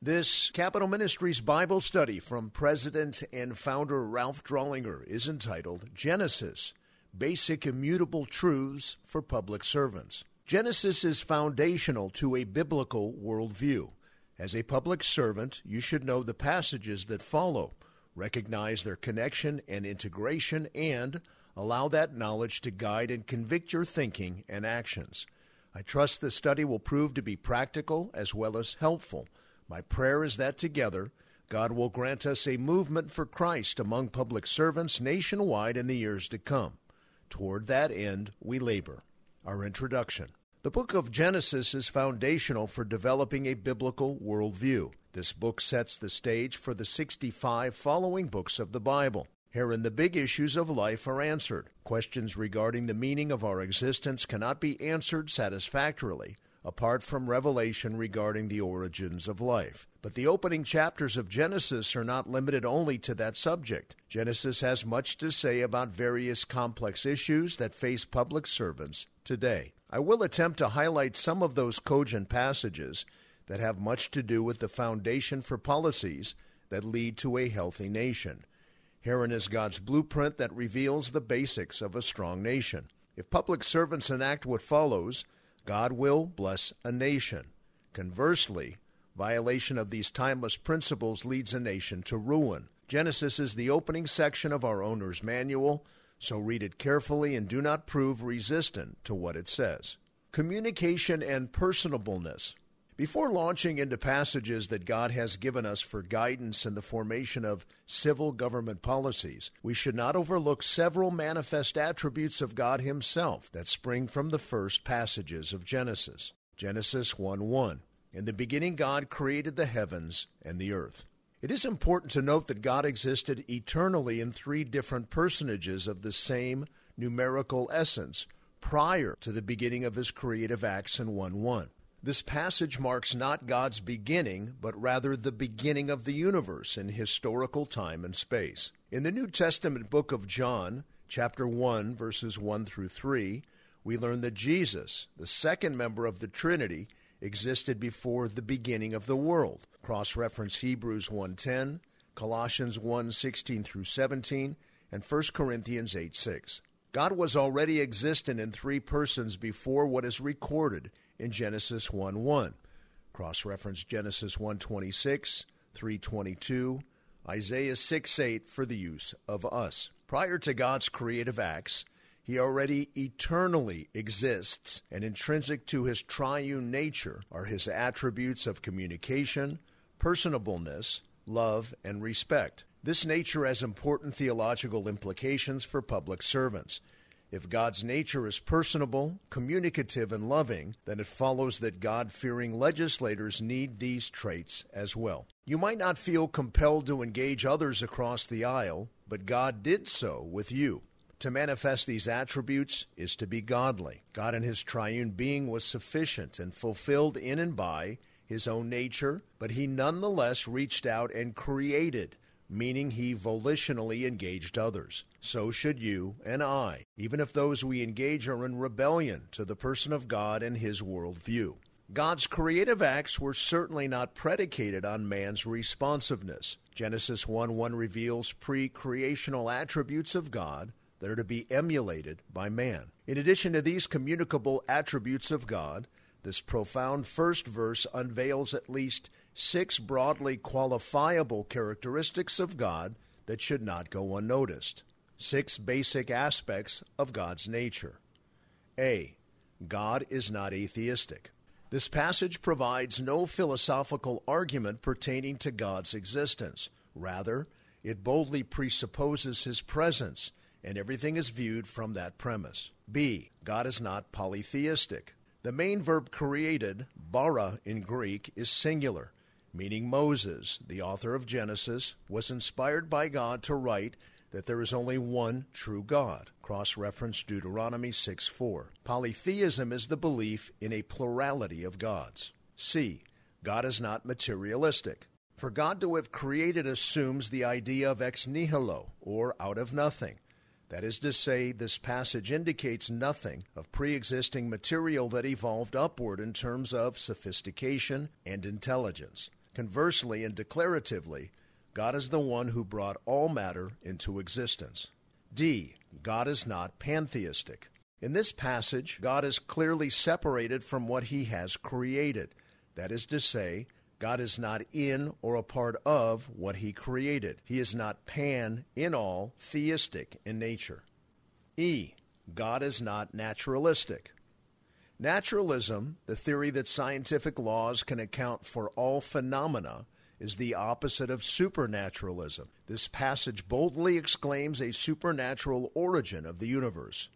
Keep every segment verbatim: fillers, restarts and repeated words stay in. This Capital Ministries Bible study from President and founder Ralph Drollinger is entitled Genesis, Basic Immutable Truths for Public Servants. Genesis is foundational to a biblical worldview. As a public servant, you should know the passages that follow, recognize their connection and integration, and allow that knowledge to guide and convict your thinking and actions. I trust this study will prove to be practical as well as helpful. My prayer is that together, God will grant us a movement for Christ among public servants nationwide in the years to come. Toward that end, we labor. Our introduction. The book of Genesis is foundational for developing a biblical worldview. This book sets the stage for the sixty-five following books of the Bible. Herein the big issues of life are answered. Questions regarding the meaning of our existence cannot be answered satisfactorily, apart from revelation regarding the origins of life. But the opening chapters of Genesis are not limited only to that subject. Genesis has much to say about various complex issues that face public servants today. I will attempt to highlight some of those cogent passages that have much to do with the foundation for policies that lead to a healthy nation. Herein is God's blueprint that reveals the basics of a strong nation. If public servants enact what follows, God will bless a nation. Conversely, violation of these timeless principles leads a nation to ruin. Genesis is the opening section of our owner's manual, so read it carefully and do not prove resistant to what it says. Communication and personableness. Before launching into passages that God has given us for guidance in the formation of civil government policies, we should not overlook several manifest attributes of God Himself that spring from the first passages of Genesis. Genesis one one, in the beginning God created the heavens and the earth. It is important to note that God existed eternally in three different personages of the same numerical essence prior to the beginning of His creative acts in one one. This passage marks not God's beginning, but rather the beginning of the universe in historical time and space. In the New Testament book of John, chapter one, verses one through three, we learn that Jesus, the second member of the Trinity, existed before the beginning of the world. Cross-reference Hebrews one ten, Colossians one sixteen through seventeen, and First Corinthians eight six. God was already existent in three persons before what is recorded in Genesis one one. Cross-reference Genesis one twenty-six, three twenty-two, Isaiah six eight for the use of us. Prior to God's creative acts, He already eternally exists, and intrinsic to His triune nature are His attributes of communication, personableness, love, and respect. This nature has important theological implications for public servants. If God's nature is personable, communicative, and loving, then it follows that God-fearing legislators need these traits as well. You might not feel compelled to engage others across the aisle, but God did so with you. To manifest these attributes is to be godly. God in His triune being was sufficient and fulfilled in and by His own nature, but He nonetheless reached out and created, meaning He volitionally engaged others. So should you and I, even if those we engage are in rebellion to the person of God and His worldview. God's creative acts were certainly not predicated on man's responsiveness. Genesis one one reveals pre-creational attributes of God that are to be emulated by man. In addition to these communicable attributes of God, this profound first verse unveils at least six broadly qualifiable characteristics of God that should not go unnoticed. Six basic aspects of God's nature. A. God is not atheistic. This passage provides no philosophical argument pertaining to God's existence. Rather, it boldly presupposes His presence, and everything is viewed from that premise. B. God is not polytheistic. The main verb created, bara in Greek, is singular, meaning Moses, the author of Genesis, was inspired by God to write that there is only one true God. Cross-reference Deuteronomy six four. Polytheism is the belief in a plurality of gods. C. God is not materialistic. For God to have created assumes the idea of ex nihilo, or out of nothing. That is to say, this passage indicates nothing of pre-existing material that evolved upward in terms of sophistication and intelligence. Conversely and declaratively, God is the one who brought all matter into existence. D. God is not pantheistic. In this passage, God is clearly separated from what he has created. That is to say, God is not in or a part of what he created. He is not pan, in all, theistic in nature. E. God is not naturalistic. Naturalism, the theory that scientific laws can account for all phenomena, is the opposite of supernaturalism. This passage boldly exclaims a supernatural origin of the universe.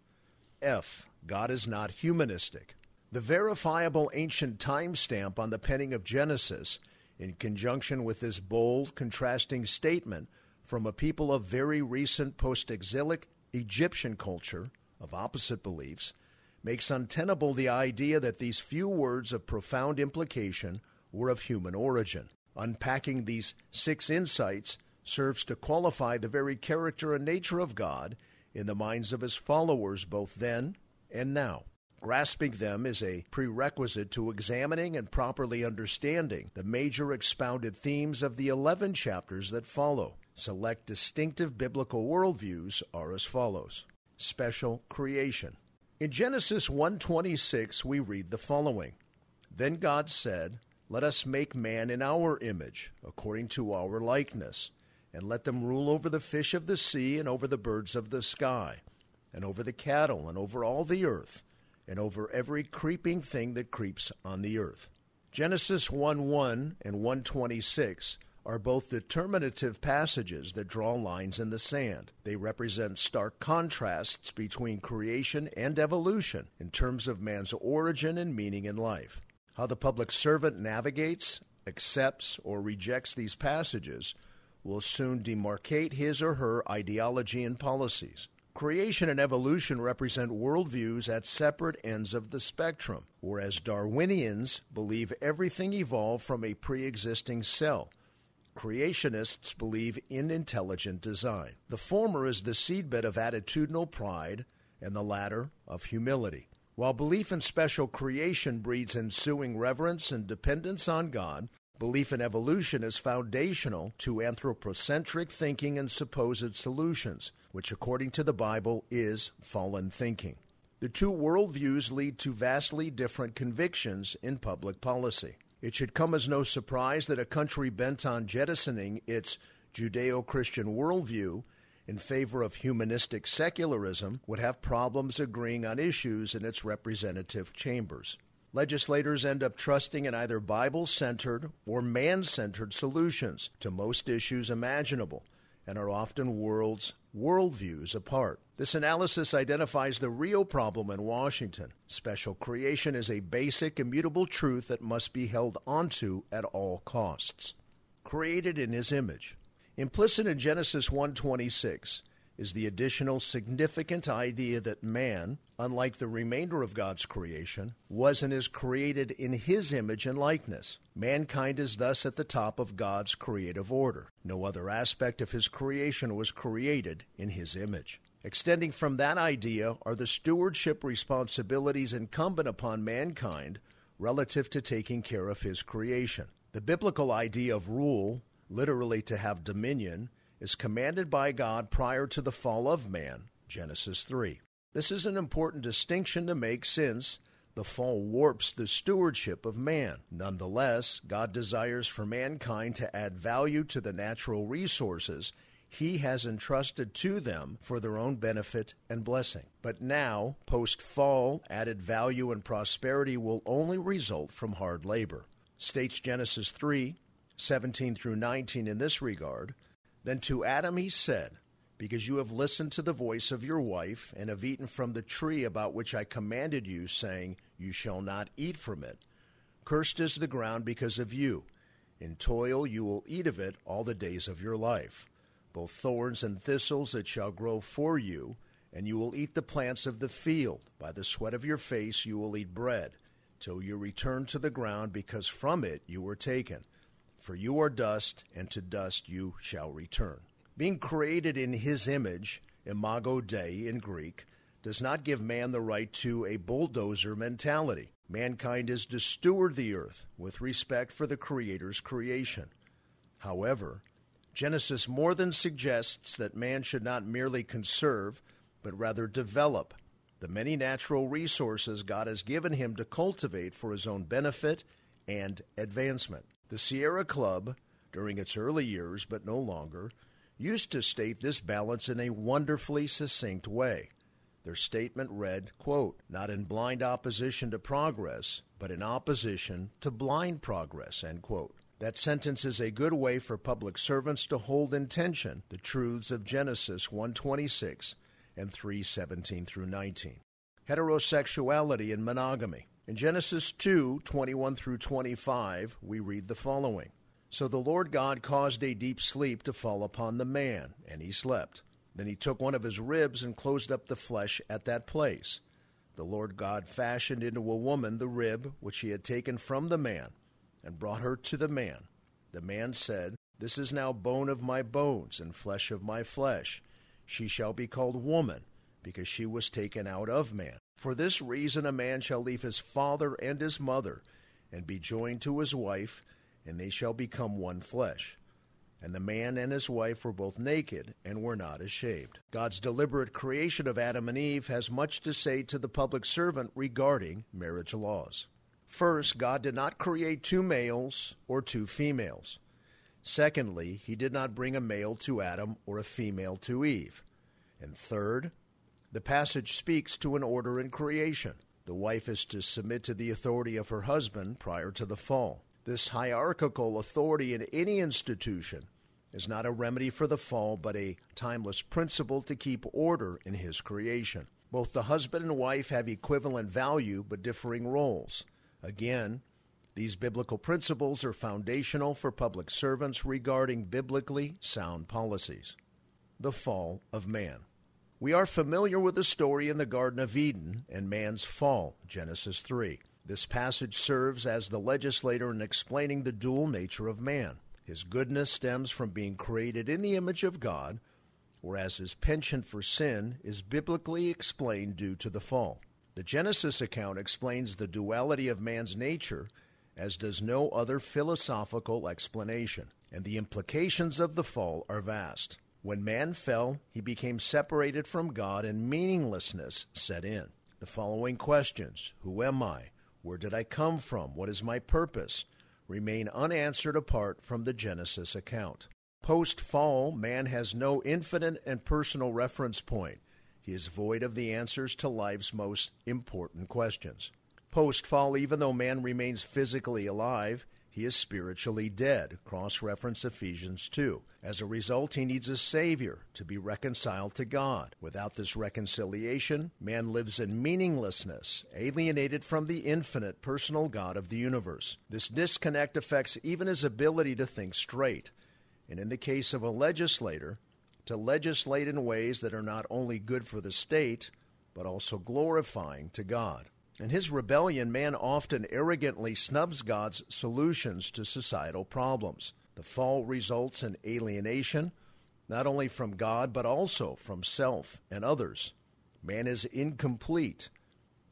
F. God is not humanistic. The verifiable ancient timestamp on the penning of Genesis, in conjunction with this bold, contrasting statement from a people of very recent post-exilic Egyptian culture of opposite beliefs, makes untenable the idea that these few words of profound implication were of human origin. Unpacking these six insights serves to qualify the very character and nature of God in the minds of his followers both then and now. Grasping them is a prerequisite to examining and properly understanding the major expounded themes of the eleven chapters that follow. Select distinctive biblical worldviews are as follows. Special creation. In Genesis one twenty-six, we read the following. Then God said, "Let us make man in our image, according to our likeness, and let them rule over the fish of the sea and over the birds of the sky, and over the cattle and over all the earth, and over every creeping thing that creeps on the earth." Genesis one one and one twenty-six are both determinative passages that draw lines in the sand. They represent stark contrasts between creation and evolution in terms of man's origin and meaning in life. How the public servant navigates, accepts, or rejects these passages will soon demarcate his or her ideology and policies. Creation and evolution represent worldviews at separate ends of the spectrum, whereas Darwinians believe everything evolved from a pre-existing cell. Creationists believe in intelligent design. The former is the seedbed of attitudinal pride, and the latter of humility. While belief in special creation breeds ensuing reverence and dependence on God, belief in evolution is foundational to anthropocentric thinking and supposed solutions, which according to the Bible is fallen thinking. The two worldviews lead to vastly different convictions in public policy. It should come as no surprise that a country bent on jettisoning its Judeo-Christian worldview in favor of humanistic secularism would have problems agreeing on issues in its representative chambers. Legislators end up trusting in either Bible-centered or man-centered solutions to most issues imaginable, and are often worlds, worldviews apart. This analysis identifies the real problem in Washington. Special creation is a basic, immutable truth that must be held onto at all costs. Created in his image. Implicit in Genesis one twenty-six is the additional significant idea that man, unlike the remainder of God's creation, was and is created in his image and likeness. Mankind is thus at the top of God's creative order. No other aspect of his creation was created in his image. Extending from that idea are the stewardship responsibilities incumbent upon mankind relative to taking care of his creation. The biblical idea of rule, literally to have dominion, is commanded by God prior to the fall of man, Genesis three. This is an important distinction to make since the fall warps the stewardship of man. Nonetheless, God desires for mankind to add value to the natural resources he has entrusted to them for their own benefit and blessing. But now, post-fall, added value and prosperity will only result from hard labor. States Genesis three, seventeen through nineteen in this regard. Then to Adam he said, "Because you have listened to the voice of your wife, and have eaten from the tree about which I commanded you, saying, 'You shall not eat from it,' cursed is the ground because of you. In toil you will eat of it all the days of your life. Both thorns and thistles it shall grow for you, and you will eat the plants of the field. By the sweat of your face you will eat bread, till you return to the ground, because from it you were taken. For you are dust, and to dust you shall return." Being created in his image, imago Dei in Greek, does not give man the right to a bulldozer mentality. Mankind is to steward the earth with respect for the Creator's creation. However, Genesis more than suggests that man should not merely conserve, but rather develop the many natural resources God has given him to cultivate for his own benefit and advancement. The Sierra Club, during its early years but no longer, used to state this balance in a wonderfully succinct way. Their statement read, quote, "Not in blind opposition to progress, but in opposition to blind progress," end quote. That sentence is a good way for public servants to hold in tension the truths of Genesis one twenty-six and three seventeen through nineteen. Heterosexuality and monogamy. In Genesis two twenty-one through twenty-five, we read the following. "So the Lord God caused a deep sleep to fall upon the man, and he slept. Then he took one of his ribs and closed up the flesh at that place. The Lord God fashioned into a woman the rib which he had taken from the man, and brought her to the man. The man said, 'This is now bone of my bones and flesh of my flesh. She shall be called woman, because she was taken out of man. For this reason a man shall leave his father and his mother, and be joined to his wife, and they shall become one flesh.' And the man and his wife were both naked and were not ashamed." God's deliberate creation of Adam and Eve has much to say to the public servant regarding marriage laws. First, God did not create two males or two females. Secondly, he did not bring a male to Adam or a female to Eve. And third, the passage speaks to an order in creation. The wife is to submit to the authority of her husband prior to the fall. This hierarchical authority in any institution is not a remedy for the fall, but a timeless principle to keep order in his creation. Both the husband and wife have equivalent value, but differing roles. Again, these biblical principles are foundational for public servants regarding biblically sound policies. The fall of man. We are familiar with the story in the Garden of Eden and man's fall, Genesis three. This passage serves as the legislator in explaining the dual nature of man. His goodness stems from being created in the image of God, whereas his penchant for sin is biblically explained due to the fall. The Genesis account explains the duality of man's nature, as does no other philosophical explanation, and the implications of the fall are vast. When man fell, he became separated from God and meaninglessness set in. The following questions, who am I? Where did I come from? What is my purpose? Remain unanswered apart from the Genesis account. Post-fall, man has no infinite and personal reference point. He is void of the answers to life's most important questions. Post-fall, even though man remains physically alive, he is spiritually dead. Cross-reference Ephesians two. As a result, he needs a Savior to be reconciled to God. Without this reconciliation, man lives in meaninglessness, alienated from the infinite personal God of the universe. This disconnect affects even his ability to think straight, and in the case of a legislator, to legislate in ways that are not only good for the state, but also glorifying to God. In his rebellion, man often arrogantly snubs God's solutions to societal problems. The fall results in alienation, not only from God, but also from self and others. Man is incomplete.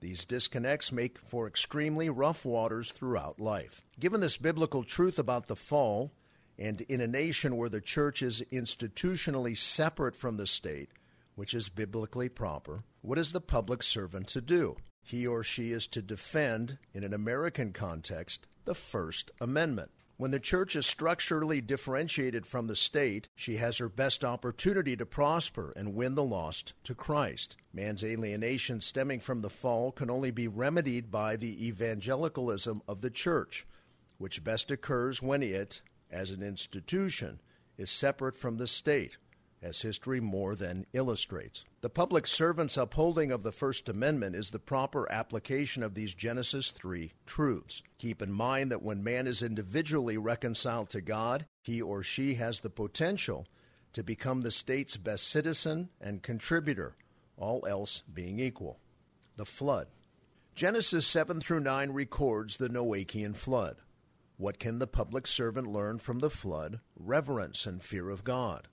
These disconnects make for extremely rough waters throughout life. Given this biblical truth about the fall, and in a nation where the church is institutionally separate from the state, which is biblically proper, what is the public servant to do? He or she is to defend, in an American context, the First Amendment. When the church is structurally differentiated from the state, she has her best opportunity to prosper and win the lost to Christ. Man's alienation stemming from the fall can only be remedied by the evangelicalism of the church, which best occurs when it, as an institution, is separate from the state, as history more than illustrates. The public servant's upholding of the First Amendment is the proper application of these Genesis three truths. Keep in mind that when man is individually reconciled to God, he or she has the potential to become the state's best citizen and contributor, all else being equal. The flood. Genesis seven through nine records the Noachian flood. What can the public servant learn from the flood? Reverence and fear of God.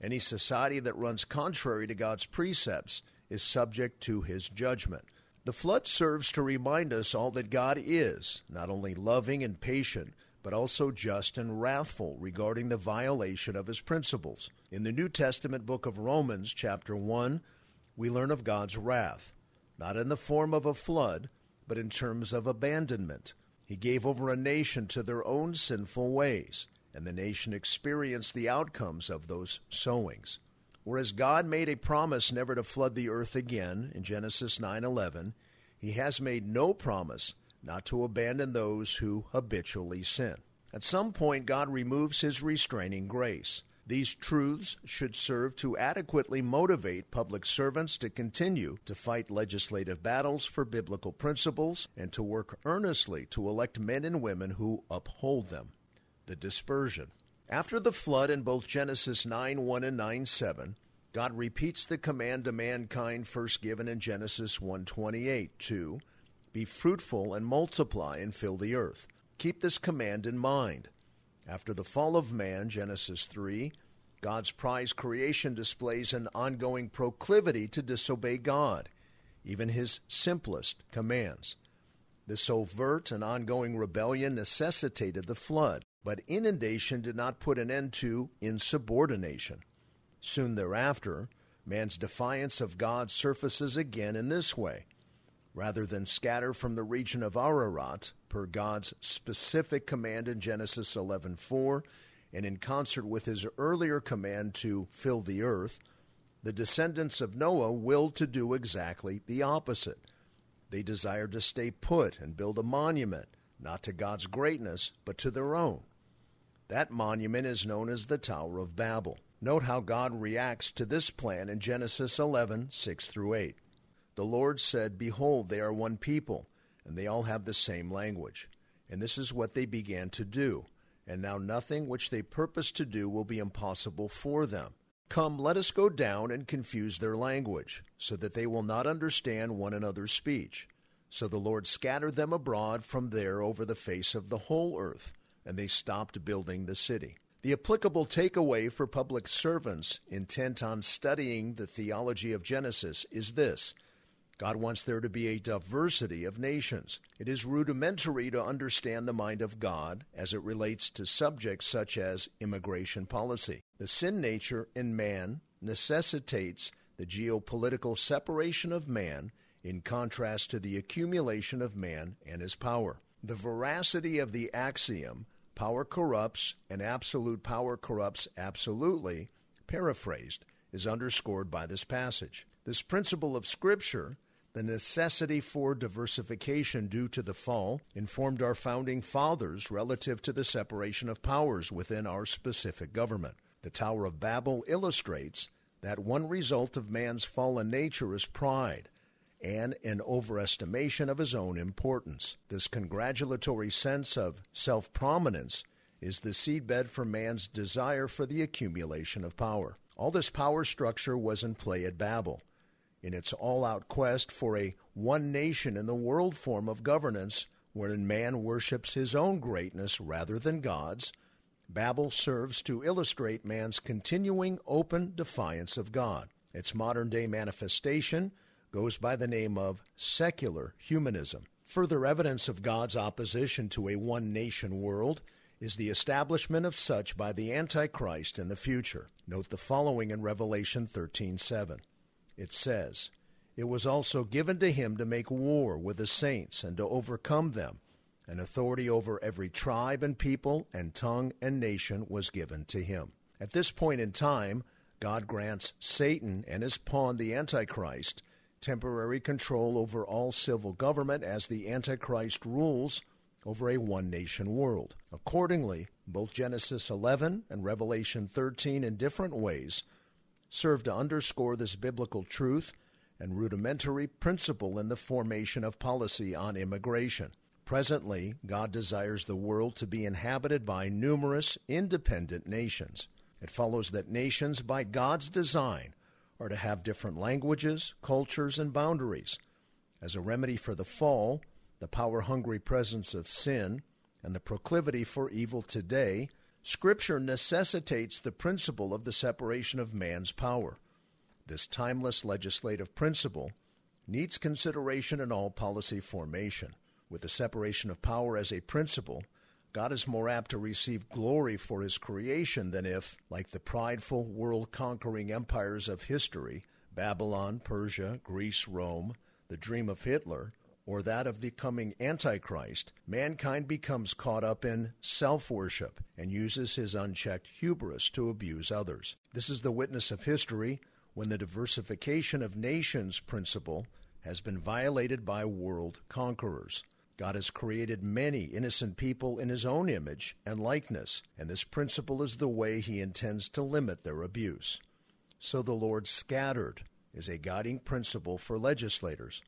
Any society that runs contrary to God's precepts is subject to his judgment. The flood serves to remind us all that God is, not only loving and patient, but also just and wrathful regarding the violation of his principles. In the New Testament book of Romans, chapter one, we learn of God's wrath, not in the form of a flood, but in terms of abandonment. He gave over a nation to their own sinful ways, and the nation experienced the outcomes of those sowings. Whereas God made a promise never to flood the earth again in Genesis nine eleven, he has made no promise not to abandon those who habitually sin. At some point, God removes his restraining grace. These truths should serve to adequately motivate public servants to continue to fight legislative battles for biblical principles and to work earnestly to elect men and women who uphold them. The dispersion. After the flood in both Genesis nine one and nine seven, God repeats the command to mankind first given in Genesis one twenty-eight to be fruitful and multiply and fill the earth. Keep this command in mind. After the fall of man, Genesis three, God's prized creation displays an ongoing proclivity to disobey God, even his simplest commands. This overt and ongoing rebellion necessitated the flood, but inundation did not put an end to insubordination. Soon thereafter, man's defiance of God surfaces again in this way. Rather than scatter from the region of Ararat, per God's specific command in Genesis eleven four, and in concert with his earlier command to fill the earth, the descendants of Noah willed to do exactly the opposite. They desired to stay put and build a monument, not to God's greatness, but to their own. That monument is known as the Tower of Babel. Note how God reacts to this plan in Genesis eleven six through eight. The Lord said, "Behold, they are one people, and they all have the same language. And this is what they began to do. And now nothing which they purpose to do will be impossible for them. Come, let us go down and confuse their language, so that they will not understand one another's speech." So the Lord scattered them abroad from there over the face of the whole earth, and they stopped building the city. The applicable takeaway for public servants intent on studying the theology of Genesis is this. God wants there to be a diversity of nations. It is rudimentary to understand the mind of God as it relates to subjects such as immigration policy. The sin nature in man necessitates the geopolitical separation of man in contrast to the accumulation of man and his power. The veracity of the axiom, power corrupts and absolute power corrupts absolutely, paraphrased, is underscored by this passage. This principle of Scripture, the necessity for diversification due to the fall, informed our founding fathers relative to the separation of powers within our specific government. The Tower of Babel illustrates that one result of man's fallen nature is pride and an overestimation of his own importance. This congratulatory sense of self-prominence is the seedbed for man's desire for the accumulation of power. All this power structure was in play at Babel, in its all-out quest for a one-nation-in-the-world form of governance wherein man worships his own greatness rather than God's. Babel serves to illustrate man's continuing open defiance of God. Its modern-day manifestation goes by the name of secular humanism. Further evidence of God's opposition to a one-nation world is the establishment of such by the Antichrist in the future. Note the following in Revelation thirteen seven. It says, "It was also given to him to make war with the saints and to overcome them. And authority over every tribe and people and tongue and nation was given to him." At this point in time, God grants Satan and his pawn, the Antichrist, temporary control over all civil government as the Antichrist rules over a one-nation world. Accordingly, both Genesis eleven and Revelation thirteen in different ways serve to underscore this biblical truth and rudimentary principle in the formation of policy on immigration. Presently, God desires the world to be inhabited by numerous independent nations. It follows that nations, by God's design, are to have different languages, cultures, and boundaries. As a remedy for the fall, the power-hungry presence of sin, and the proclivity for evil today, Scripture necessitates the principle of the separation of man's power. This timeless legislative principle needs consideration in all policy formation. With the separation of power as a principle, God is more apt to receive glory for his creation than if, like the prideful, world-conquering empires of history, Babylon, Persia, Greece, Rome, the dream of Hitler, or that of the coming Antichrist, mankind becomes caught up in self-worship and uses his unchecked hubris to abuse others. This is the witness of history when the diversification of nations principle has been violated by world conquerors. God has created many innocent people in his own image and likeness, and this principle is the way he intends to limit their abuse. So the Lord scattered is a guiding principle for legislators.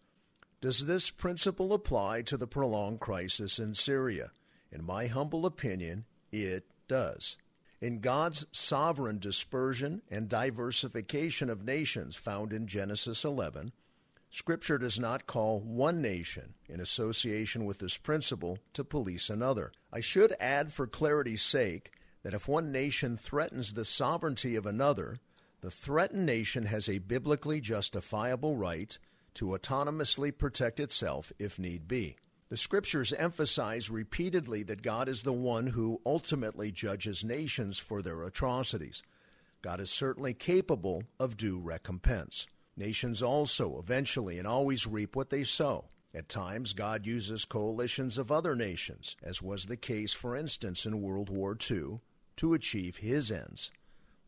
Does this principle apply to the prolonged crisis in Syria? In my humble opinion, it does. In God's sovereign dispersion and diversification of nations found in Genesis eleven, Scripture does not call one nation, in association with this principle, to police another. I should add for clarity's sake that if one nation threatens the sovereignty of another, the threatened nation has a biblically justifiable right to autonomously protect itself if need be. The Scriptures emphasize repeatedly that God is the one who ultimately judges nations for their atrocities. God is certainly capable of due recompense. Nations also eventually and always reap what they sow. At times, God uses coalitions of other nations, as was the case, for instance, in World War Two, to achieve his ends.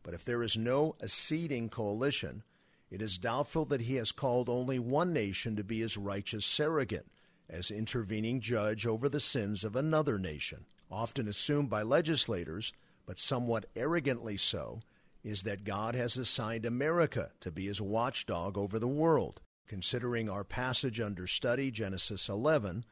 But if there is no acceding coalition, it is doubtful that he has called only one nation to be his righteous surrogate, as intervening judge over the sins of another nation. Often assumed by legislators, but somewhat arrogantly so, is that God has assigned America to be his watchdog over the world. Considering our passage under study, Genesis eleven,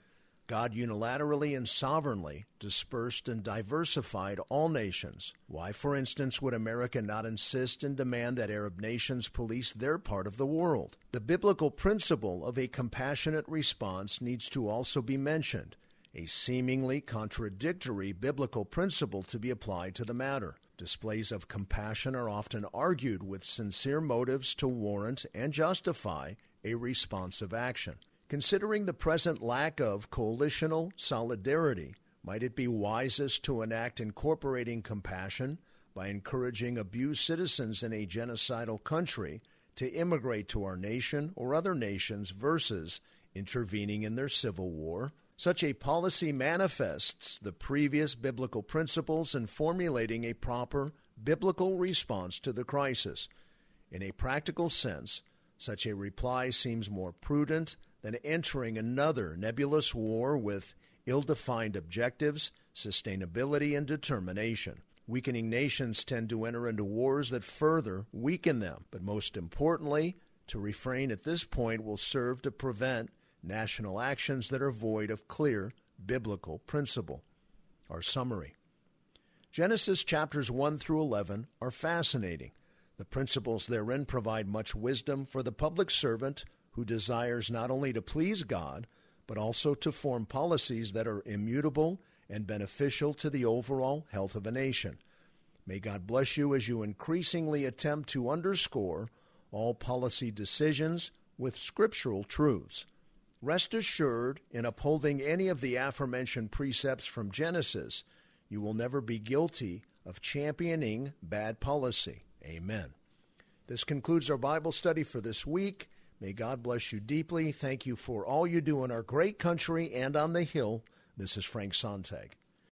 God unilaterally and sovereignly dispersed and diversified all nations. Why, for instance, would America not insist and demand that Arab nations police their part of the world? The biblical principle of a compassionate response needs to also be mentioned, a seemingly contradictory biblical principle to be applied to the matter. Displays of compassion are often argued with sincere motives to warrant and justify a responsive action. Considering the present lack of coalitional solidarity, might it be wisest to enact incorporating compassion by encouraging abused citizens in a genocidal country to immigrate to our nation or other nations versus intervening in their civil war? Such a policy manifests the previous biblical principles in formulating a proper biblical response to the crisis. In a practical sense, such a reply seems more prudent than entering another nebulous war with ill-defined objectives, sustainability, and determination. Weakening nations tend to enter into wars that further weaken them, but most importantly, to refrain at this point will serve to prevent national actions that are void of clear biblical principle. Our summary. Genesis chapters one through eleven are fascinating. The principles therein provide much wisdom for the public servant who desires not only to please God, but also to form policies that are immutable and beneficial to the overall health of a nation. May God bless you as you increasingly attempt to underscore all policy decisions with scriptural truths. Rest assured, in upholding any of the aforementioned precepts from Genesis, you will never be guilty of championing bad policy. Amen. This concludes our Bible study for this week. May God bless you deeply. Thank you for all you do in our great country and on the Hill. This is Frank Sontag.